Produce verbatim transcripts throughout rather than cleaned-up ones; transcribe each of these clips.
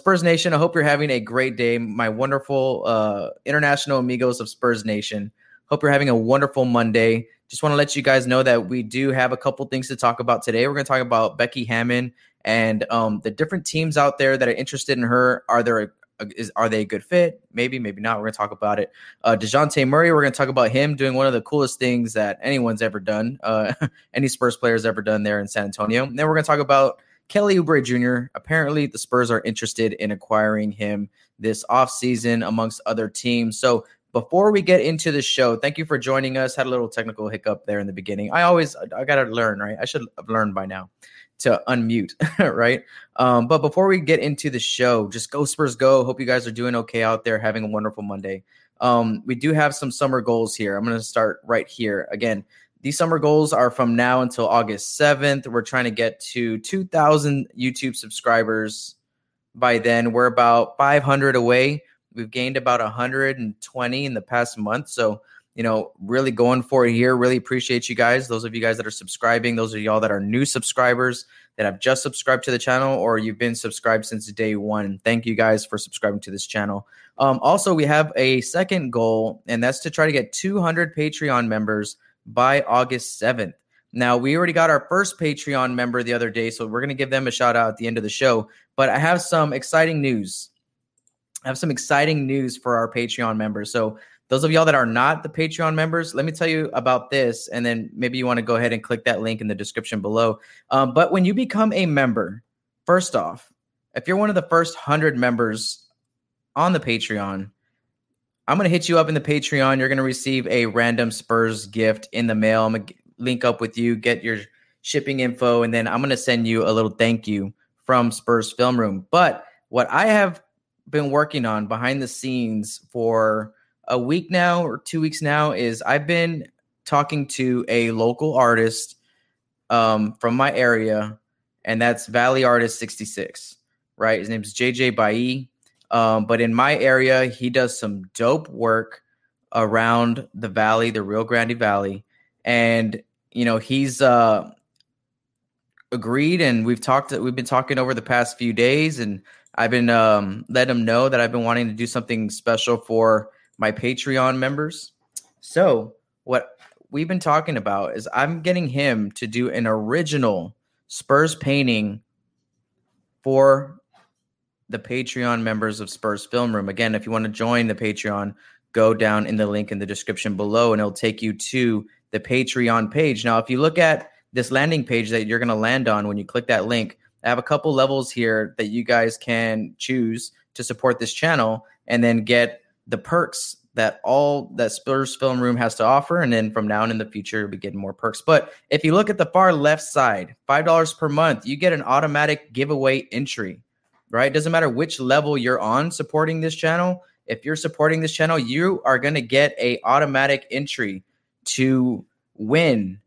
Spurs Nation, I hope you're having a great day. My wonderful uh, international amigos of Spurs Nation, hope you're having a wonderful Monday. Just want to let you guys know that we do have a couple things to talk about today. We're going to talk about Becky Hammon and um, the different teams out there that are interested in her. Are there a, Is, are they a good fit? Maybe, maybe not. We're going to talk about it. Uh, DeJounte Murray, we're going to talk about him doing one of the coolest things that anyone's ever done, uh, any Spurs player's ever done there in San Antonio. And then we're going to talk about Kelly Oubre Junior Apparently, the Spurs are interested in acquiring him this offseason amongst other teams. So before we get into the show, thank you for joining us. Had a little technical hiccup there in the beginning. I always – I got to learn, right? I should have learned by now to unmute, right? Um, but before we get into the show, just go Spurs go. Hope you guys are doing okay out there, having a wonderful Monday. Um, we do have some summer goals here. I'm going to start right here. Again, these summer goals are from now until August seventh. We're trying to get to two thousand YouTube subscribers by then. We're about five hundred away. We've gained about one hundred twenty in the past month. So, you know, really going for it here. Really appreciate you guys. Those of you guys that are subscribing, those of y'all that are new subscribers that have just subscribed to the channel or you've been subscribed since day one. Thank you guys for subscribing to this channel. Um, also, we have a second goal, and that's to try to get two hundred Patreon members by August seventh. Now, we already got our first Patreon member the other day, so we're going to give them a shout out at the end of the show. But I have some exciting news. I have some exciting news for our Patreon members. So those of y'all that are not the Patreon members, let me tell you about this, and then maybe you want to go ahead and click that link in the description below. Um, but when you become a member, first off, if you're one of the first one hundred members on the Patreon, I'm going to hit you up in the Patreon. You're going to receive a random Spurs gift in the mail. I'm going to link up with you, get your shipping info, and then I'm going to send you a little thank you from Spurs Film Room. But what I have been working on behind the scenes for a week now or two weeks now is I've been talking to a local artist um, from my area, and that's Valley Artist sixty-six, right? His name is J J Baille. Um, but in my area, he does some dope work around the Valley, the Rio Grande Valley. And, you know, he's uh, agreed, and we've talked, we've been talking over the past few days, and I've been um, letting him know that I've been wanting to do something special for my Patreon members. So what we've been talking about is I'm getting him to do an original Spurs painting for the Patreon members of Spurs Film Room. Again, if you want to join the Patreon, go down in the link in the description below, and it'll take you to the Patreon page. Now, if you look at this landing page that you're going to land on when you click that link, I have a couple levels here that you guys can choose to support this channel and then get the perks that all that Spurs Film Room has to offer. And then from now on in the future, we'll be getting more perks. But if you look at the far left side, five dollars per month, you get an automatic giveaway entry, right? Doesn't matter which level you're on supporting this channel. If you're supporting this channel, you are going to get an automatic entry to win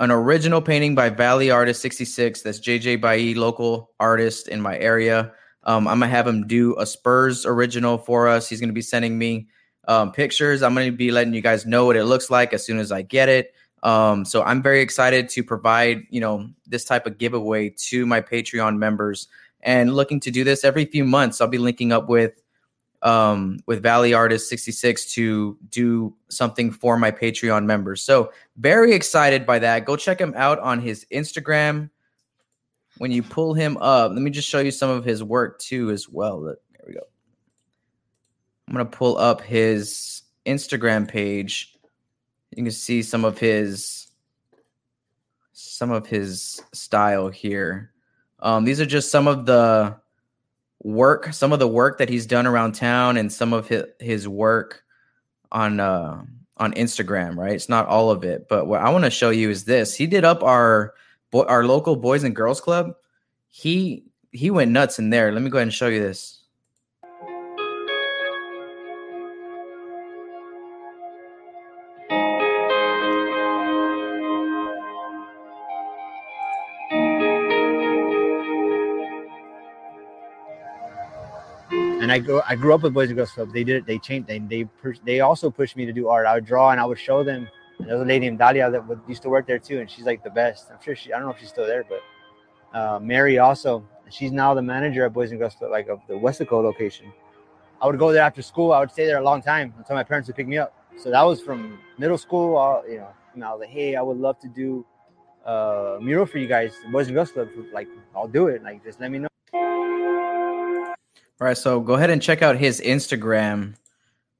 an original painting by Valley Artist sixty-six. That's J J Baille, local artist in my area. Um, I'm going to have him do a Spurs original for us. He's going to be sending me um, pictures. I'm going to be letting you guys know what it looks like as soon as I get it. Um, so I'm very excited to provide, you know, this type of giveaway to my Patreon members, and looking to do this every few months. I'll be linking up with um with Valley Artist sixty-six to do something for my Patreon members. So very excited by that. Go check him out on his Instagram when you pull him up. Let me just show you some of his work too as well. There we go. I'm going to pull up his Instagram page. You can see some of his some of his style here. Um these are just some of the work, some of the work that he's done around town, and some of his, his work on uh, on Instagram, right? It's not all of it, but what I want to show you is this. He did up our our local Boys and Girls Club. He he went nuts in there. Let me go ahead and show you this. And I grew, I grew up with Boys and Girls Club. They did it. They changed. They they they also pushed me to do art. I would draw and I would show them. And there was a lady named Dalia that would, used to work there too, and she's like the best. I'm sure she. I don't know if she's still there, but uh, Mary also. She's now the manager at Boys and Girls, like of the Wessico location. I would go there after school. I would stay there a long time until my parents would pick me up. So that was from middle school. All, you know, and I was like, hey, I would love to do a mural for you guys, Boys and Girls Club. Like, I'll do it. Like, just let me know. All right, so go ahead and check out his Instagram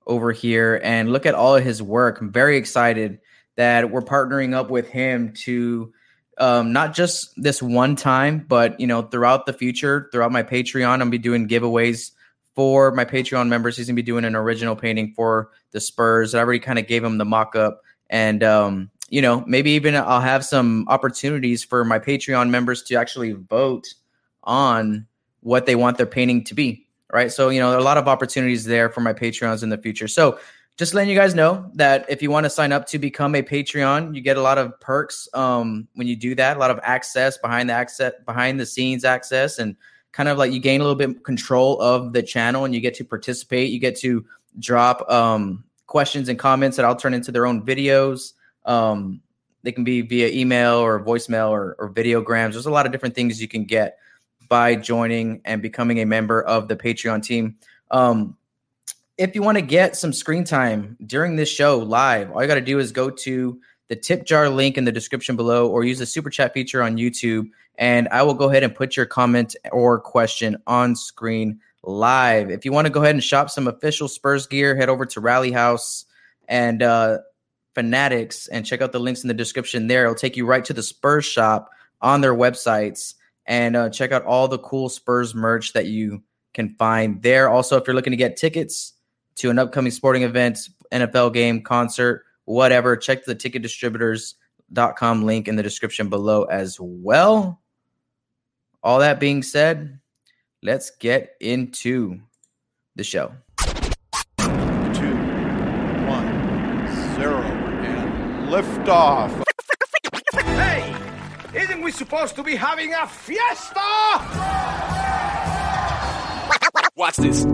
over here and look at all of his work. I'm very excited that we're partnering up with him to um, not just this one time, but, you know, throughout the future, throughout my Patreon, I'm going to be doing giveaways for my Patreon members. He's going to be doing an original painting for the Spurs. I already kind of gave him the mock-up. And, um, you know, maybe even I'll have some opportunities for my Patreon members to actually vote on what they want their painting to be. Right. So, you know, there are a lot of opportunities there for my Patreons in the future. So just letting you guys know that if you want to sign up to become a Patreon, you get a lot of perks um, when you do that, a lot of access behind the access, behind the scenes access, and kind of like you gain a little bit control of the channel, and you get to participate. You get to drop um, questions and comments that I'll turn into their own videos. Um, they can be via email or voicemail or, or videograms. There's a lot of different things you can get by joining and becoming a member of the Patreon team. Um, if you want to get some screen time during this show live, all you got to do is go to the tip jar link in the description below, or use the super chat feature on YouTube, and I will go ahead and put your comment or question on screen live. If you want to go ahead and shop some official Spurs gear, head over to Rally House and uh, Fanatics and check out the links in the description there. It'll take you right to the Spurs shop on their websites. And uh, check out all the cool Spurs merch that you can find there. Also, if you're looking to get tickets to an upcoming sporting event, N F L game, concert, whatever, check the ticket distributors dot com link in the description below as well. All that being said, let's get into the show. Two, one, zero, and liftoff. Isn't we supposed to be having a fiesta? Watch this.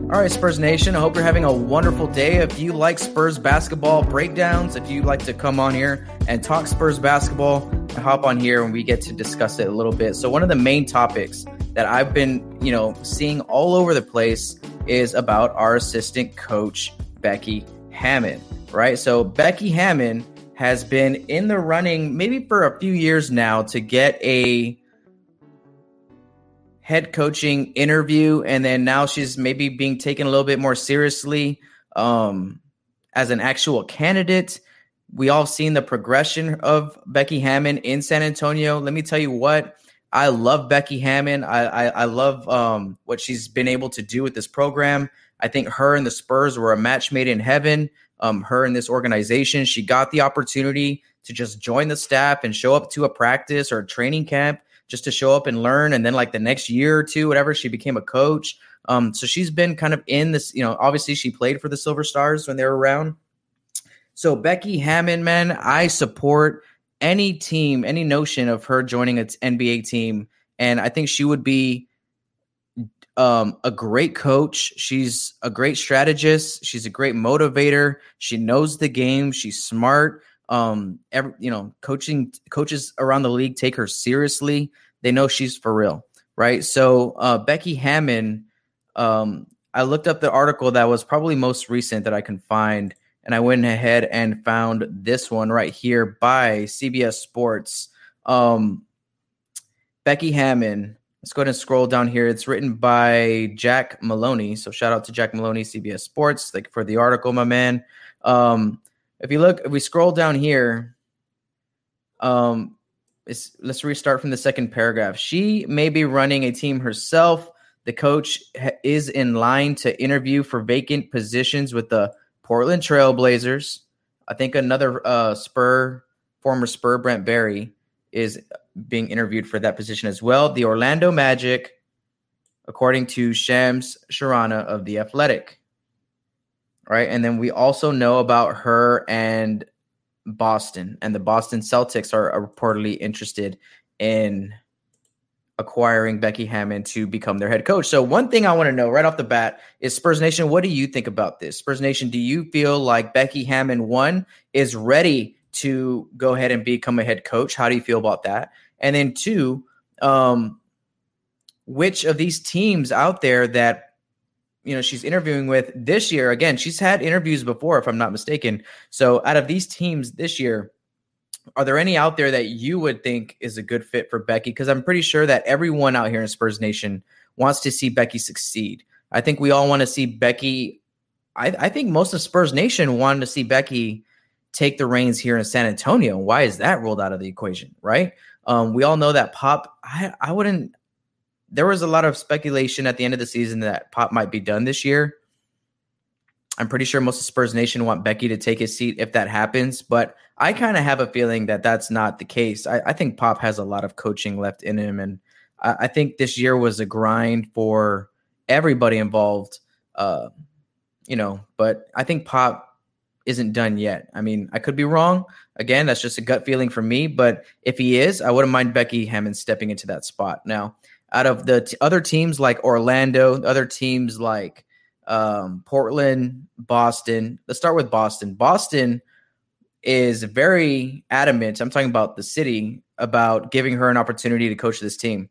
All right, Spurs Nation, I hope you're having a wonderful day. If you like Spurs basketball breakdowns, if you like to come on here and talk Spurs basketball, hop on here and we get to discuss it a little bit. So one of the main topics that I've been, you know, seeing all over the place is about our assistant coach, Becky Hammon, right? So Becky Hammon has been in the running maybe for a few years now to get a head coaching interview. And then now she's maybe being taken a little bit more seriously um, as an actual candidate. We all seen the progression of Becky Hammon in San Antonio. Let me tell you what. I love Becky Hammon. I, I, I love um, what she's been able to do with this program. I think her and the Spurs were a match made in heaven. Um, her and this organization, she got the opportunity to just join the staff and show up to a practice or a training camp just to show up and learn. And then like the next year or two, whatever, she became a coach. Um, so she's been kind of in this, you know, obviously she played for the Silver Stars when they were around. So Becky Hammon, man, I support any team, any notion of her joining an N B A team. And I think she would be um, a great coach. She's a great strategist. She's a great motivator. She knows the game. She's smart. Um, every, you know, coaching coaches around the league take her seriously. They know she's for real, right? So uh, Becky Hammon, um, I looked up the article that was probably most recent that I can find, and I went ahead and found this one right here by C B S Sports. Um, Becky Hammon. Let's go ahead and scroll down here. It's written by Jack Maloney. So shout out to Jack Maloney, C B S Sports. Thank you for the article, my man. Um, if you look, if we scroll down here, um, it's, let's restart from the second paragraph. She may be running a team herself. The coach ha- is in line to interview for vacant positions with the Portland Trailblazers. I think another uh, Spur, former Spur, Brent Barry, is being interviewed for that position as well. The Orlando Magic, according to Shams Charania of The Athletic. All right, and then we also know about her and Boston, and the Boston Celtics are, are reportedly interested in acquiring Becky Hammon to become their head coach. So one thing I want to know right off the bat is, Spurs Nation, what do you think about this? Spurs Nation, do you feel like Becky Hammon, one, is ready to go ahead and become a head coach? How do you feel about that? And then two, um, which of these teams out there that, you know, she's interviewing with this year, again, she's had interviews before, if I'm not mistaken. So out of these teams this year, are there any out there that you would think is a good fit for Becky? Because I'm pretty sure that everyone out here in Spurs Nation wants to see Becky succeed. I think we all want to see Becky. I, I think most of Spurs Nation wanted to see Becky take the reins here in San Antonio. Why is that ruled out of the equation, right? Um, we all know that Pop, I, I wouldn't, there was a lot of speculation at the end of the season that Pop might be done this year. I'm pretty sure most of Spurs Nation want Becky to take his seat if that happens, but I kind of have a feeling that that's not the case. I, I think Pop has a lot of coaching left in him, and I, I think this year was a grind for everybody involved, uh, you know, but I think Pop isn't done yet. I mean, I could be wrong. Again, that's just a gut feeling for me, but if he is, I wouldn't mind Becky Hammon stepping into that spot. Now, out of the t- other teams like Orlando, other teams like um, Portland, Boston, let's start with Boston. Boston is very adamant, I'm talking about the city, about giving her an opportunity to coach this team.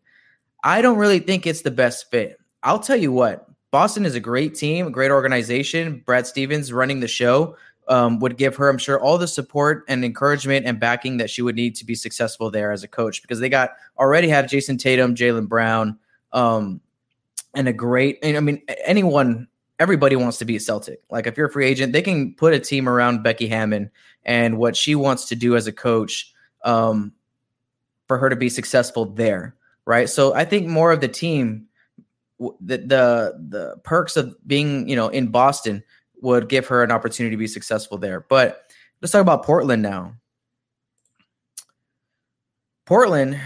I don't really think it's the best fit. I'll tell you what, Boston is a great team, a great organization. Brad Stevens running the show um, would give her, I'm sure, all the support and encouragement and backing that she would need to be successful there as a coach, because they got already have Jason Tatum, Jaylen Brown, um, and a great, and I mean, anyone, everybody wants to be a Celtic. Like, if you're a free agent, they can put a team around Becky Hammon and what she wants to do as a coach um, for her to be successful there, right? So I think more of the team, the, the the perks of being, you know, in Boston would give her an opportunity to be successful there. But let's talk about Portland now. Portland,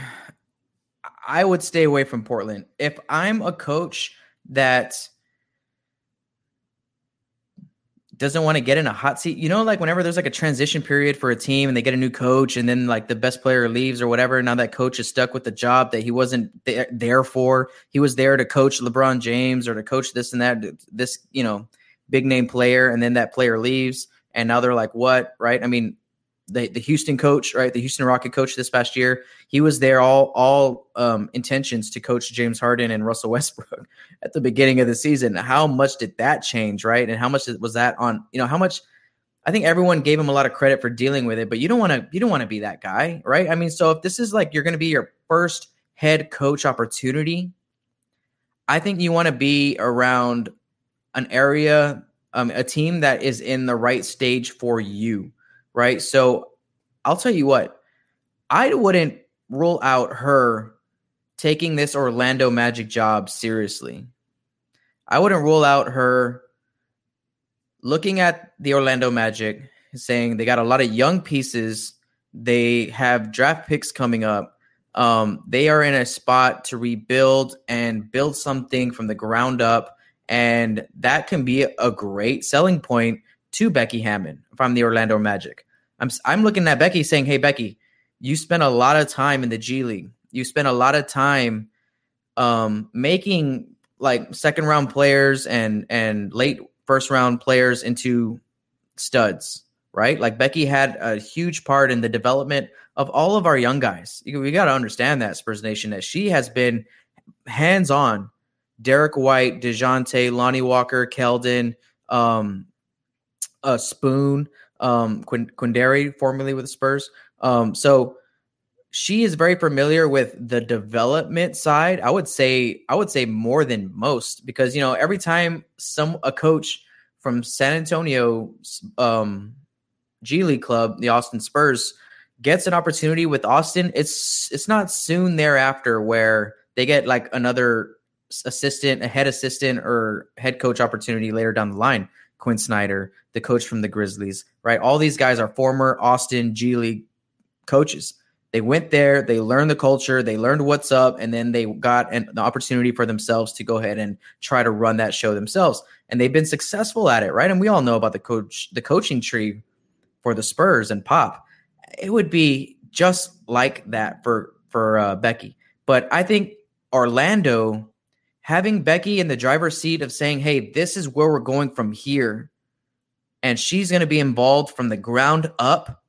I would stay away from Portland. If I'm a coach that doesn't want to get in a hot seat. You know, like whenever there's like a transition period for a team and they get a new coach and then like the best player leaves or whatever. Now that coach is stuck with the job that he wasn't th- there for. He was there to coach LeBron James or to coach this and that, this, you know, big name player. And then that player leaves and now they're like, what? Right. I mean, the, the Houston coach, right. The Houston Rocket coach this past year, he was there all, all um, intentions to coach James Harden and Russell Westbrook at the beginning of the season. How much did that change? Right. And how much was that on, you know, how much, I think everyone gave him a lot of credit for dealing with it, but you don't want to, you don't want to be that guy. Right. I mean, so if this is like, you're going to be your first head coach opportunity, I think you want to be around an area, um, a team that is in the right stage for you. Right. So I'll tell you what, I wouldn't rule out her taking this Orlando Magic job seriously. I wouldn't rule out her looking at the Orlando Magic saying they got a lot of young pieces. They have draft picks coming up. Um, they are in a spot to rebuild and build something from the ground up. And that can be a great selling point to Becky Hammon from the Orlando Magic. I'm I'm looking at Becky saying, hey, Becky, you spent a lot of time in the G League. You spent a lot of time um, making like second round players and, and late first round players into studs, right? Like Becky had a huge part in the development of all of our young guys. We got to understand that, Spurs Nation, that she has been hands-on. Derek White, DeJounte, Lonnie Walker, Keldon, um, a Spoon, um, Quinn, Quinn Barry, formerly with the Spurs. Um, so she is very familiar with the development side. I would say, I would say more than most, because, you know, every time some, a coach from San Antonio, um, G League club, the Austin Spurs, gets an opportunity with Austin, it's, it's not soon thereafter where they get like another assistant, a head assistant or head coach opportunity later down the line. Quinn Snyder, the coach from the Grizzlies, right? All these guys are former Austin G League coaches. They went there, they learned the culture, they learned what's up, and then they got an the opportunity for themselves to go ahead and try to run that show themselves. And they've been successful at it, right? And we all know about the coach, the coaching tree for the Spurs and Pop. It would be just like that for, for uh, Becky. But I think Orlando, having Becky in the driver's seat of saying, hey, this is where we're going from here, and she's going to be involved from the ground up.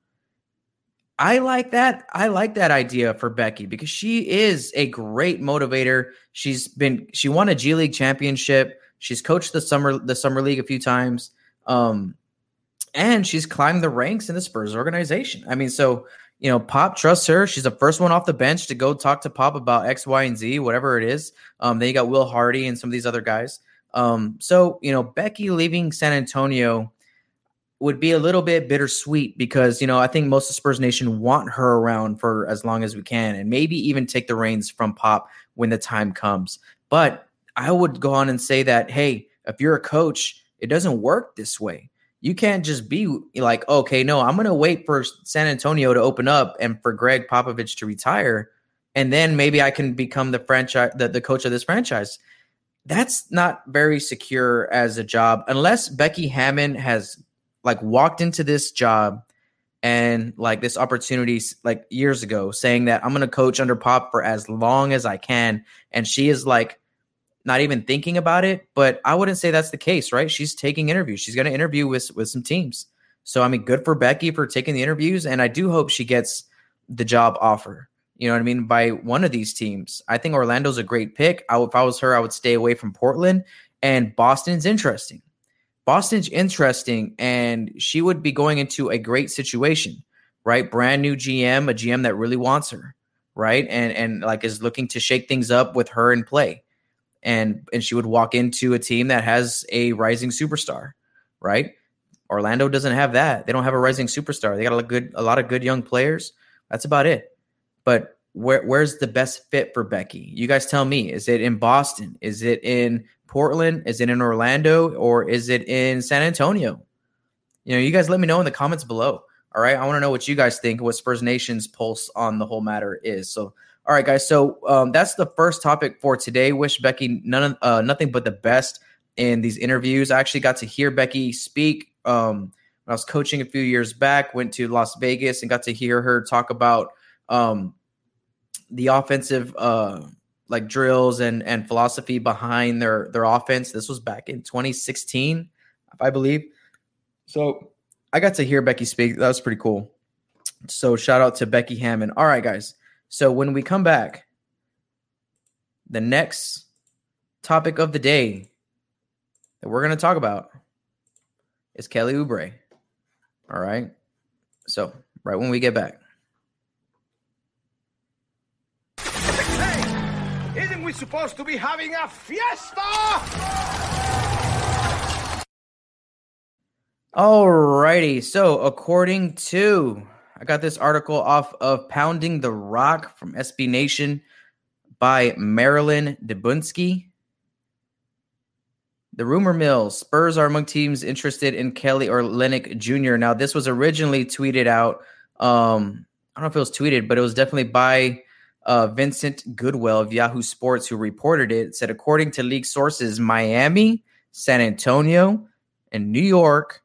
I like that. I like that idea for Becky because she is a great motivator. She's been, she won a G League championship. She's coached the summer, the summer league a few times. Um, and she's climbed the ranks in the Spurs organization. I mean, so, you know, Pop trusts her. She's the first one off the bench to go talk to Pop about X, Y, and Z, whatever it is. Um, then you got Will Hardy and some of these other guys. Um, so, you know, Becky leaving San Antonio would be a little bit bittersweet because, you know, I think most of Spurs Nation want her around for as long as we can and maybe even take the reins from Pop when the time comes. But I would go on and say that, hey, if you're a coach, it doesn't work this way. You can't just be like, okay, no, I'm going to wait for San Antonio to open up and for Greg Popovich to retire, and then maybe I can become the franchise, the, the coach of this franchise. That's not very secure as a job unless Becky Hammon has like walked into this job and like this opportunity like years ago saying that I'm going to coach under Pop for as long as I can. And she is like, not even thinking about it, but I wouldn't say that's the case, right? She's taking interviews. She's going to interview with, with some teams. So, I mean, good for Becky for taking the interviews. And I do hope she gets the job offer. You know what I mean? By one of these teams. I think Orlando's a great pick. I, if I was her, I would stay away from Portland, and Boston's interesting. Boston's interesting, and she would be going into a great situation, right? Brand new G M, a G M that really wants her, right? And and like is looking to shake things up with her in play. And and she would walk into a team that has a rising superstar, right? Orlando doesn't have that. They don't have a rising superstar. They got a good a lot of good young players. That's about it. But where where's the best fit for Becky? You guys tell me. Is it in Boston? Is it in Portland? Is it in Orlando, or is it in San Antonio? You know, you guys let me know in the comments below. All right. I want to know what you guys think, what Spurs Nation's pulse on the whole matter is. So, all right, guys. So um, that's the first topic for today. Wish Becky none, uh, nothing but the best in these interviews. I actually got to hear Becky speak um, when I was coaching a few years back, went to Las Vegas and got to hear her talk about um, the offensive uh like drills and, and philosophy behind their, their offense. This was back in twenty sixteen, I believe. So I got to hear Becky speak. That was pretty cool. So shout out to Becky Hammon. All right, guys. So when we come back, the next topic of the day that we're going to talk about is Kelly Oubre. All right. So right when we get back. We're supposed to be having a fiesta. All righty. So according to, I got this article off of Pounding the Rock from S B Nation by Marilyn Dubinsky. The rumor mill, Spurs are among teams interested in Kelly Oubre Junior Now, this was originally tweeted out. Um, I don't know if it was tweeted, but it was definitely by Uh, Vincent Goodwill of Yahoo Sports, who reported it, said, according to league sources, Miami, San Antonio, and New York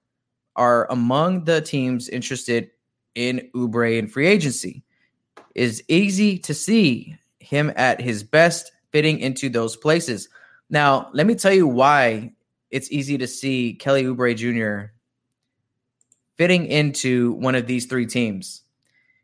are among the teams interested in Oubre in free agency. It is easy to see him at his best fitting into those places. Now, let me tell you why it's easy to see Kelly Oubre Junior fitting into one of these three teams.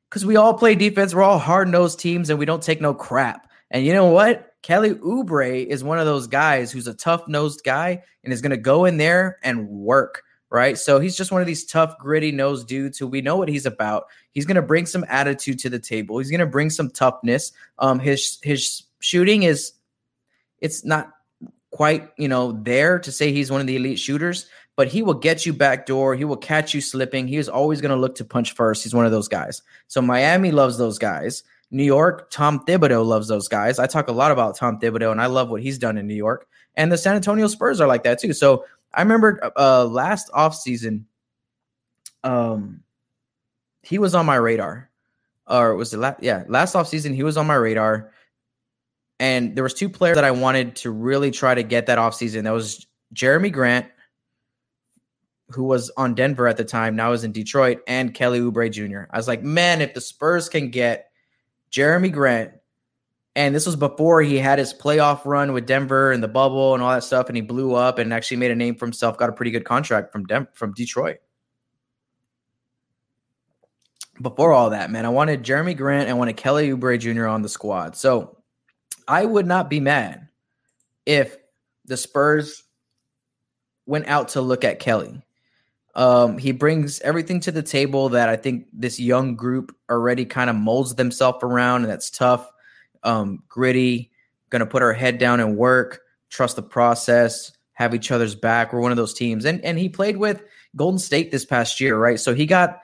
Because we all play defense. We're all hard-nosed teams, and we don't take no crap. And you know what? Kelly Oubre is one of those guys who's a tough-nosed guy and is going to go in there and work, right? So he's just one of these tough, gritty-nosed dudes who we know what he's about. He's going to bring some attitude to the table. He's going to bring some toughness. Um, his his shooting is – it's not quite, you know, there to say he's one of the elite shooters, but he will get you backdoor. He will catch you slipping. He is always going to look to punch first. He's one of those guys. So Miami loves those guys. New York, Tom Thibodeau loves those guys. I talk a lot about Tom Thibodeau, and I love what he's done in New York. And the San Antonio Spurs are like that too. So I remember uh, last offseason, um, he was on my radar. Or was it la- yeah, last offseason he was on my radar. And there was two players that I wanted to really try to get that offseason. That was Jeremy Grant, who was on Denver at the time, now is in Detroit, and Kelly Oubre Junior I was like, man, if the Spurs can get Jeremy Grant And this was before he had his playoff run with Denver and the bubble and all that stuff. And he blew up and actually made a name for himself, got a pretty good contract from Denver, from Detroit. Before all that, man, I wanted Jeremy Grant. I wanted Kelly Oubre Junior on the squad. So I would not be mad if the Spurs went out to look at Kelly. Um, he brings everything to the table that I think this young group already kind of molds themselves around, and that's tough, um, gritty, going to put our head down and work, trust the process, have each other's back. We're one of those teams. And and he played with Golden State this past year, right? So he got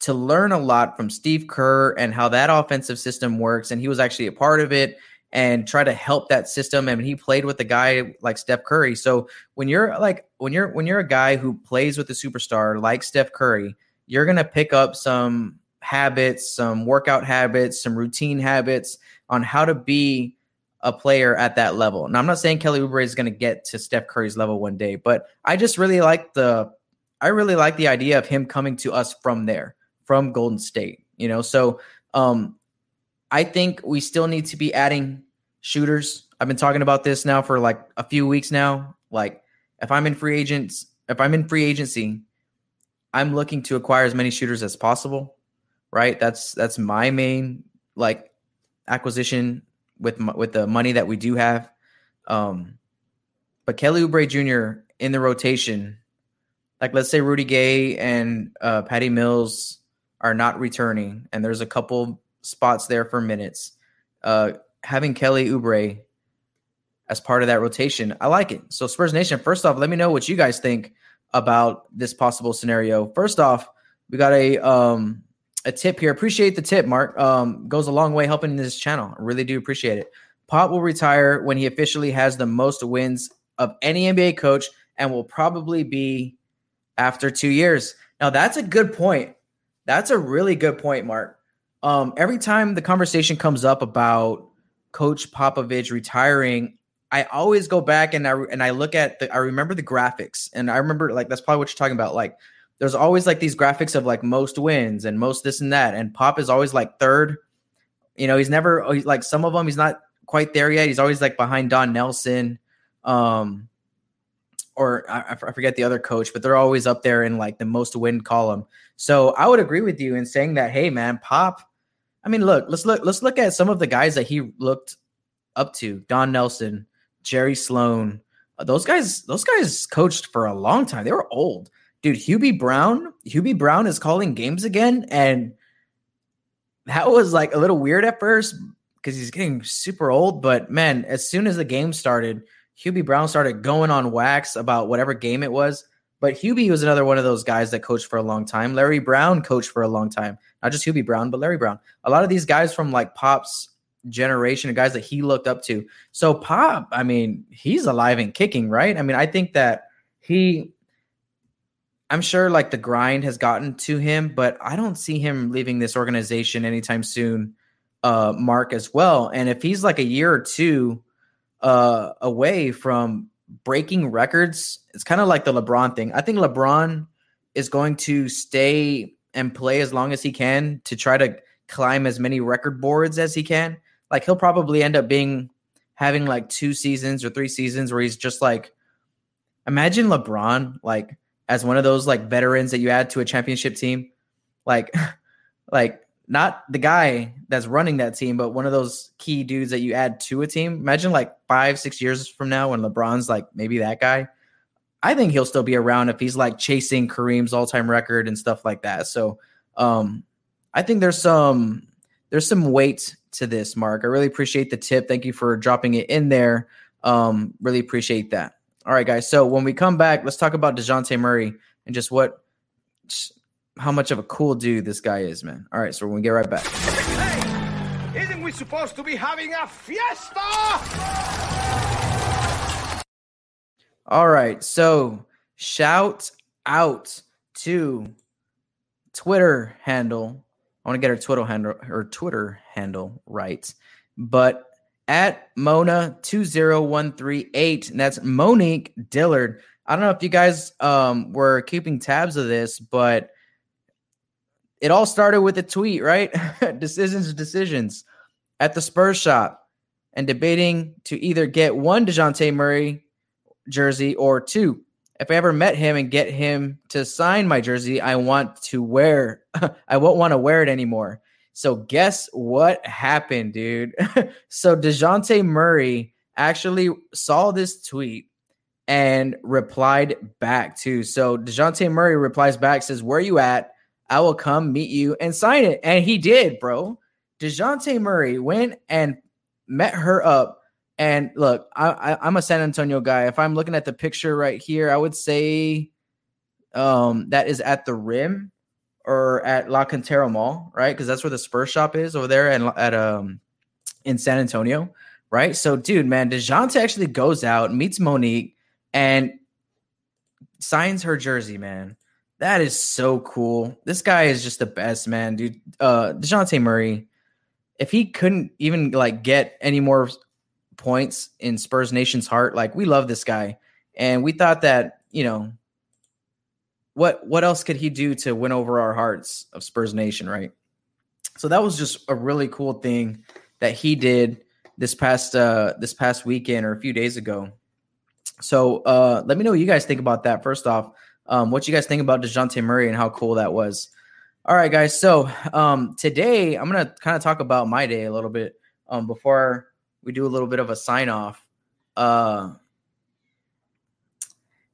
to learn a lot from Steve Kerr and how that offensive system works, and he was actually a part of it and try to help that system. And he played with a guy like Steph Curry. So when you're like, when you're, when you're a guy who plays with a superstar like Steph Curry, you're going to pick up some habits, some workout habits, some routine habits on how to be a player at that level. Now, I'm not saying Kelly Oubre is going to get to Steph Curry's level one day, but I just really like the, I really like the idea of him coming to us from there, from Golden State, you know? So, um, I think we still need to be adding shooters. I've been talking about this now for like a few weeks now. Like if I'm in free agents, if I'm in free agency, I'm looking to acquire as many shooters as possible, right? That's, that's my main like acquisition with my, with the money that we do have. Um, but Kelly Oubre Junior in the rotation, like let's say Rudy Gay and uh, Patty Mills are not returning. And there's a couple spots there for minutes. Uh, having Kelly Oubre as part of that rotation, I like it. So Spurs Nation, first off, let me know what you guys think about this possible scenario. First off, we got a um, a tip here. Appreciate the tip, Mark. Um, goes a long way helping this channel. I really do appreciate it. Pop will retire when he officially has the most wins of any N B A coach and will probably be after two years. Now, that's a good point. That's a really good point, Mark. Um, every time the conversation comes up about Coach Popovich retiring, I always go back and I re- and I look at the, I remember the graphics, and I remember like that's probably what you're talking about. Like, there's always like these graphics of like most wins and most this and that, and Pop is always like third. You know, he's never like some of them. He's not quite there yet. He's always like behind Don Nelson, um, or I, I forget the other coach, but they're always up there in like the most win column. So I would agree with you in saying that. Hey, man, Pop. I mean, look, let's look, let's look at some of the guys that he looked up to. Don Nelson, Jerry Sloan, those guys, those guys coached for a long time. They were old, dude. Hubie Brown, Hubie Brown is calling games again. And that was like a little weird at first because he's getting super old, but man, as soon as the game started, Hubie Brown started going on wax about whatever game it was. But Hubie was another one of those guys that coached for a long time. Larry Brown coached for a long time. Not just Hubie Brown, but Larry Brown. A lot of these guys from like Pop's generation, guys that he looked up to. So Pop, I mean, he's alive and kicking, right? I mean, I think that he, I'm sure like the grind has gotten to him, but I don't see him leaving this organization anytime soon, uh, Mark, as well. And if he's like a year or two uh, away from breaking records, it's kind of like the LeBron thing. I think LeBron is going to stay and play as long as he can to try to climb as many record boards as he can. Like he'll probably end up being having like two seasons or three seasons where he's just like, imagine LeBron, like as one of those like veterans that you add to a championship team, like, like not the guy that's running that team, but one of those key dudes that you add to a team. Imagine like five, six years from now when LeBron's like maybe that guy. I think he'll still be around if he's like chasing Kareem's all-time record and stuff like that. So um, I think there's some there's some weight to this, Mark. I really appreciate the tip. Thank you for dropping it in there. Um, really appreciate that. All right, guys. So when we come back, let's talk about DeJounte Murray and just what – how much of a cool dude this guy is, man. All right, so we're going to get right back. Hey, isn't we supposed to be having a fiesta? All right, so shout out to Twitter handle. I want to get her Twitter handle, her Twitter handle right. But at Mona two zero one three eight, and that's Monique Dillard. I don't know if you guys um, were keeping tabs of this, but it all started with a tweet, right? Decisions, decisions. At the Spurs shop, and debating to either get one DeJounte Murray jersey or two. If I ever met him and get him to sign my jersey, I want to wear, I won't want to wear it anymore. So guess what happened, dude? So DeJounte Murray actually saw this tweet and replied back too. So DeJounte Murray replies back, says, "Where you at? I will come meet you and sign it." And he did, bro. DeJounte Murray went and met her up. And look, I, I, I'm a San Antonio guy. If I'm looking at the picture right here, I would say um, that is at the Rim or at La Cantera Mall, right? Because that's where the Spurs shop is over there and at um in San Antonio, right? So, dude, man, DeJounte actually goes out, meets Monique, and signs her jersey, man. That is so cool. This guy is just the best, man, dude. Uh, DeJounte Murray, if he couldn't even like get any more points in Spurs Nation's heart, like, we love this guy, and we thought that, you know, what what else could he do to win over our hearts of Spurs Nation, right? So that was just a really cool thing that he did this past uh this past weekend or a few days ago. So uh let me know what you guys think about that. First off, um what you guys think about DeJounte Murray and how cool that was. All right, guys, so um today I'm gonna kind of talk about my day a little bit um before we do a little bit of a sign-off. Uh,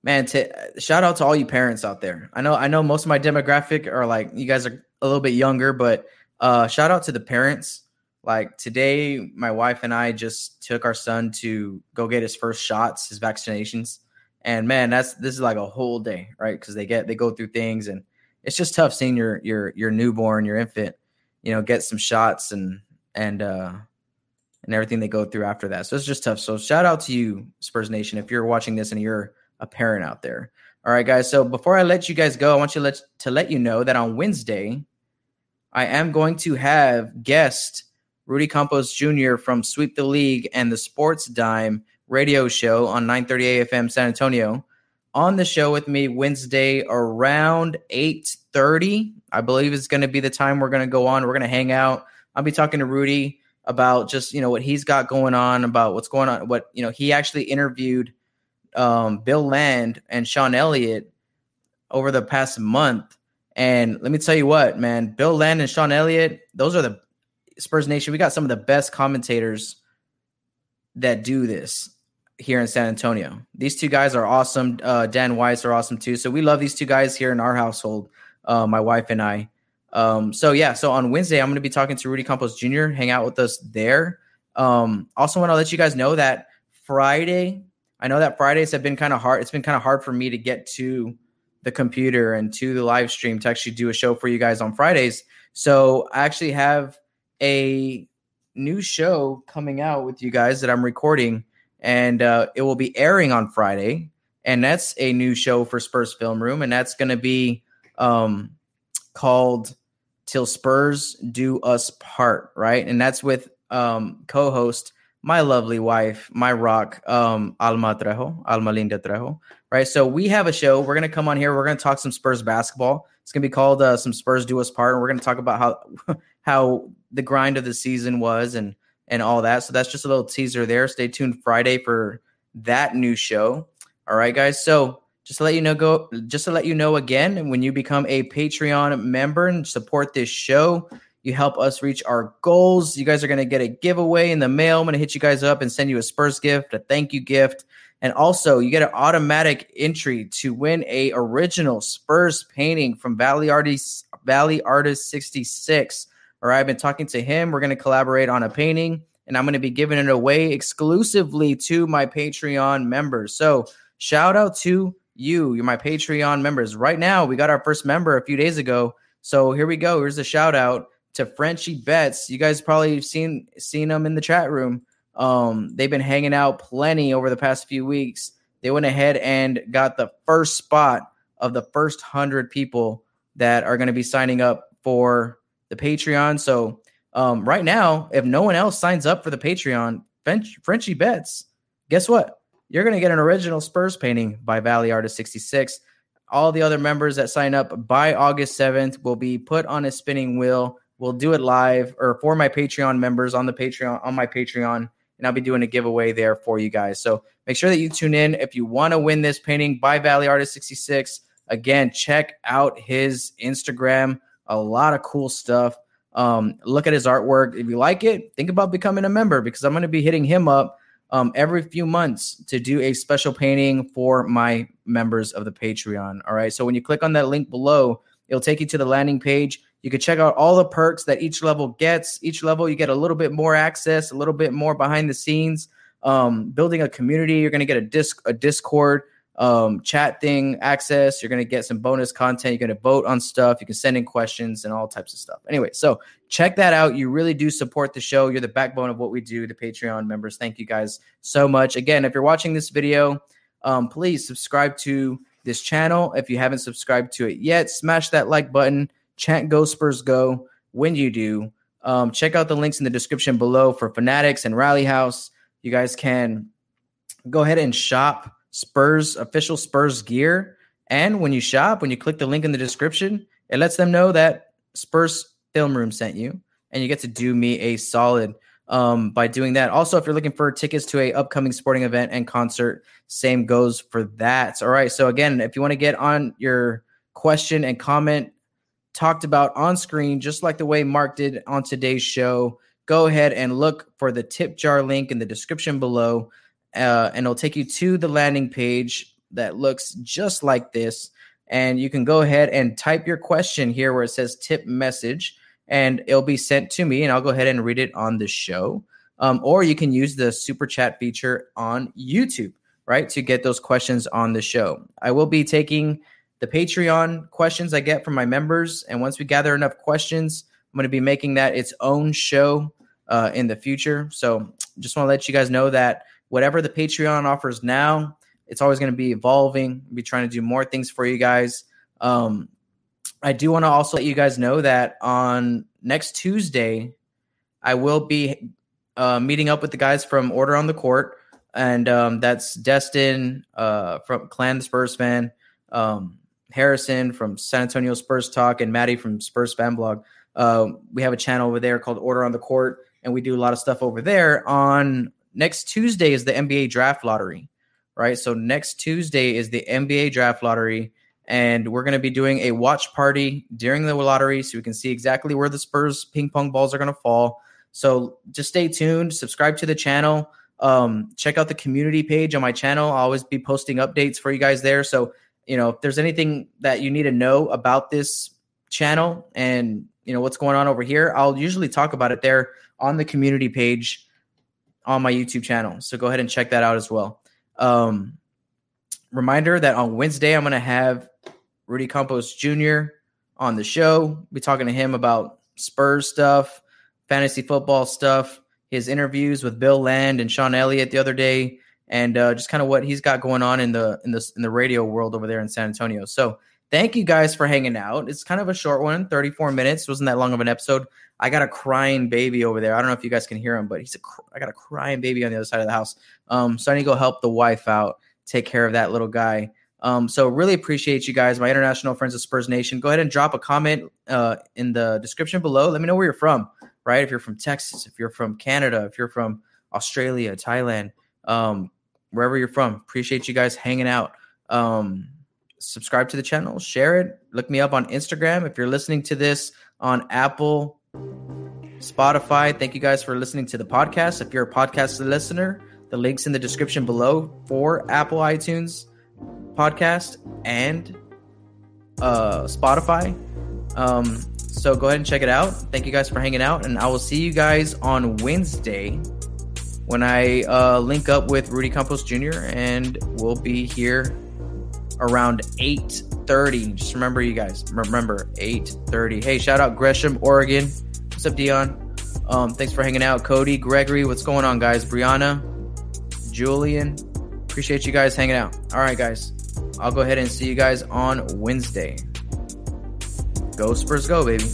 man, t- shout out to all you parents out there. I know I know most of my demographic are like, you guys are a little bit younger, but uh, shout out to the parents. Like today, my wife and I just took our son to go get his first shots, his vaccinations. And man, that's this is like a whole day, right? Because they get they go through things, and it's just tough seeing your your your newborn, your infant, you know, get some shots and and uh and everything they go through after that. So it's just tough. So shout out to you, Spurs Nation, if you're watching this and you're a parent out there. All right, guys. So before I let you guys go, I want you to let, to let you know that on Wednesday, I am going to have guest Rudy Campos Junior from Sweep the League and the Sports Dime radio show on nine thirty A F M San Antonio on the show with me Wednesday around eight thirty. I believe it's going to be the time we're going to go on. We're going to hang out. I'll be talking to Rudy about just, you know, what he's got going on, about what's going on, what, you know, he actually interviewed um, Bill Land and Sean Elliott over the past month. And let me tell you what, man, Bill Land and Sean Elliott, those are the Spurs Nation. We got some of the best commentators that do this here in San Antonio. These two guys are awesome. Uh, Dan Weiss are awesome too. So we love these two guys here in our household, uh, my wife and I. Um, so yeah, so on Wednesday, I'm going to be talking to Rudy Campos Junior, hang out with us there. Um, also want to let you guys know that Friday, I know that Fridays have been kind of hard. It's been kind of hard for me to get to the computer and to the live stream to actually do a show for you guys on Fridays. So I actually have a new show coming out with you guys that I'm recording, and, uh, it will be airing on Friday, and that's a new show for Spurs Film Room. And that's going to be, um, called Till Spurs Do Us Part, right? And that's with um, co-host, my lovely wife, my rock, um, Alma Trejo, Alma Linda Trejo, right? So we have a show. We're going to come on here. We're going to talk some Spurs basketball. It's going to be called uh, Some Spurs Do Us Part, and we're going to talk about how how the grind of the season was and, and all that. So that's just a little teaser there. Stay tuned Friday for that new show. All right, guys. So Just to let you know, go. Just to let you know again, when you become a Patreon member and support this show, you help us reach our goals. You guys are going to get a giveaway in the mail. I'm going to hit you guys up and send you a Spurs gift, a thank you gift, and also you get an automatic entry to win a original Spurs painting from Valley Artist Valley Artist sixty-six. All right, I've been talking to him. We're going to collaborate on a painting, and I'm going to be giving it away exclusively to my Patreon members. So shout out to you, you're my Patreon members. Right now, we got our first member a few days ago. So here we go. Here's a shout out to Frenchie Betts. You guys probably have seen seen them in the chat room. Um, they've been hanging out plenty over the past few weeks. They went ahead and got the first spot of the first one hundred people that are going to be signing up for the Patreon. So um, right now, if no one else signs up for the Patreon, Frenchie Betts, guess what? You're going to get an original Spurs painting by Valley Artist sixty-six. All the other members that sign up by August seventh will be put on a spinning wheel. We'll do it live or for my Patreon members on the Patreon, on my Patreon, and I'll be doing a giveaway there for you guys. So make sure that you tune in. If you want to win this painting by Valley Artist sixty-six, again, check out his Instagram. A lot of cool stuff. Um, look at his artwork. If you like it, think about becoming a member, because I'm going to be hitting him up um, every few months to do a special painting for my members of the Patreon. All right. So when you click on that link below, it'll take you to the landing page. You can check out all the perks that each level gets. Each level, you get a little bit more access, a little bit more behind the scenes, um, building a community. You're going to get a disc, a Discord um, chat thing access. You're going to get some bonus content. You're going to vote on stuff. You can send in questions and all types of stuff. Anyway, so check that out. You really do support the show. You're the backbone of what we do, the Patreon members. Thank you guys so much. Again, if you're watching this video, um, please subscribe to this channel. If you haven't subscribed to it yet, smash that like button. Chant Go Spurs Go when you do. Um, check out the links in the description below for Fanatics and Rally House. You guys can go ahead and shop Spurs, official Spurs gear. And when you shop, when you click the link in the description, it lets them know that Spurs Film Room sent you, and you get to do me a solid um, by doing that. Also, if you're looking for tickets to a upcoming sporting event and concert, same goes for that. All right. So again, if you want to get on your question and comment talked about on screen, just like the way Mark did on today's show, go ahead and look for the tip jar link in the description below, uh, and it'll take you to the landing page that looks just like this. And you can go ahead and type your question here where it says tip message, and it'll be sent to me, and I'll go ahead and read it on the show. Um, or you can use the super chat feature on YouTube, right, to get those questions on the show. I will be taking the Patreon questions I get from my members, and once we gather enough questions, I'm going to be making that its own show uh, in the future. So just want to let you guys know that whatever the Patreon offers now, it's always going to be evolving. I'll be trying to do more things for you guys. Um, I do want to also let you guys know that on next Tuesday, I will be uh, meeting up with the guys from Order on the Court, and um, that's Destin uh, from Clan the Spurs Fan, um, Harrison from San Antonio Spurs Talk, and Maddie from Spurs Fan Blog. Uh, we have a channel over there called Order on the Court, and we do a lot of stuff over there. On next Tuesday is the N B A Draft Lottery, right? So next Tuesday is the N B A Draft Lottery, and we're going to be doing a watch party during the lottery so we can see exactly where the Spurs ping pong balls are going to fall. So just stay tuned, subscribe to the channel, um, check out the community page on my channel. I'll always be posting updates for you guys there. So you know, if there's anything that you need to know about this channel and, you know, what's going on over here, I'll usually talk about it there on the community page on my YouTube channel. So go ahead and check that out as well. Um, reminder that on Wednesday, I'm going to have Rudy Campos Junior on the show. Be talking to him about Spurs stuff, fantasy football stuff, his interviews with Bill Land and Sean Elliott the other day, and uh, just kind of what he's got going on in the in the in the radio world over there in San Antonio. So thank you guys for hanging out. It's kind of a short one, thirty-four minutes. Wasn't that long of an episode. I got a crying baby over there. I don't know if you guys can hear him, but he's a cr- I got a crying baby on the other side of the house. Um, so I need to go help the wife out, take care of that little guy. Um, so really appreciate you guys, my international friends of Spurs Nation. Go ahead and drop a comment uh, in the description below. Let me know where you're from, right? If you're from Texas, if you're from Canada, if you're from Australia, Thailand, um, wherever you're from, appreciate you guys hanging out. Um, subscribe to the channel, share it, look me up on Instagram. If you're listening to this on Apple, Spotify, thank you guys for listening to the podcast. If you're a podcast listener, the link's in the description below for Apple iTunes podcast and uh, Spotify. Um, so go ahead and check it out. Thank you guys for hanging out, and I will see you guys on Wednesday when I uh, link up with Rudy Campos Junior, and we'll be here around eight thirty. Just remember, you guys, remember, eight thirty. Hey, shout out Gresham, Oregon. What's up, Dion? Um, thanks for hanging out. Cody, Gregory, what's going on, guys? Brianna, Julian, appreciate you guys hanging out. All right, guys, I'll go ahead and see you guys on Wednesday. Go Spurs, go, baby.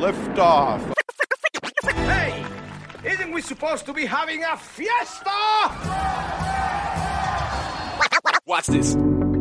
Liftoff. Hey, isn't we supposed to be having a fiesta? Watch this.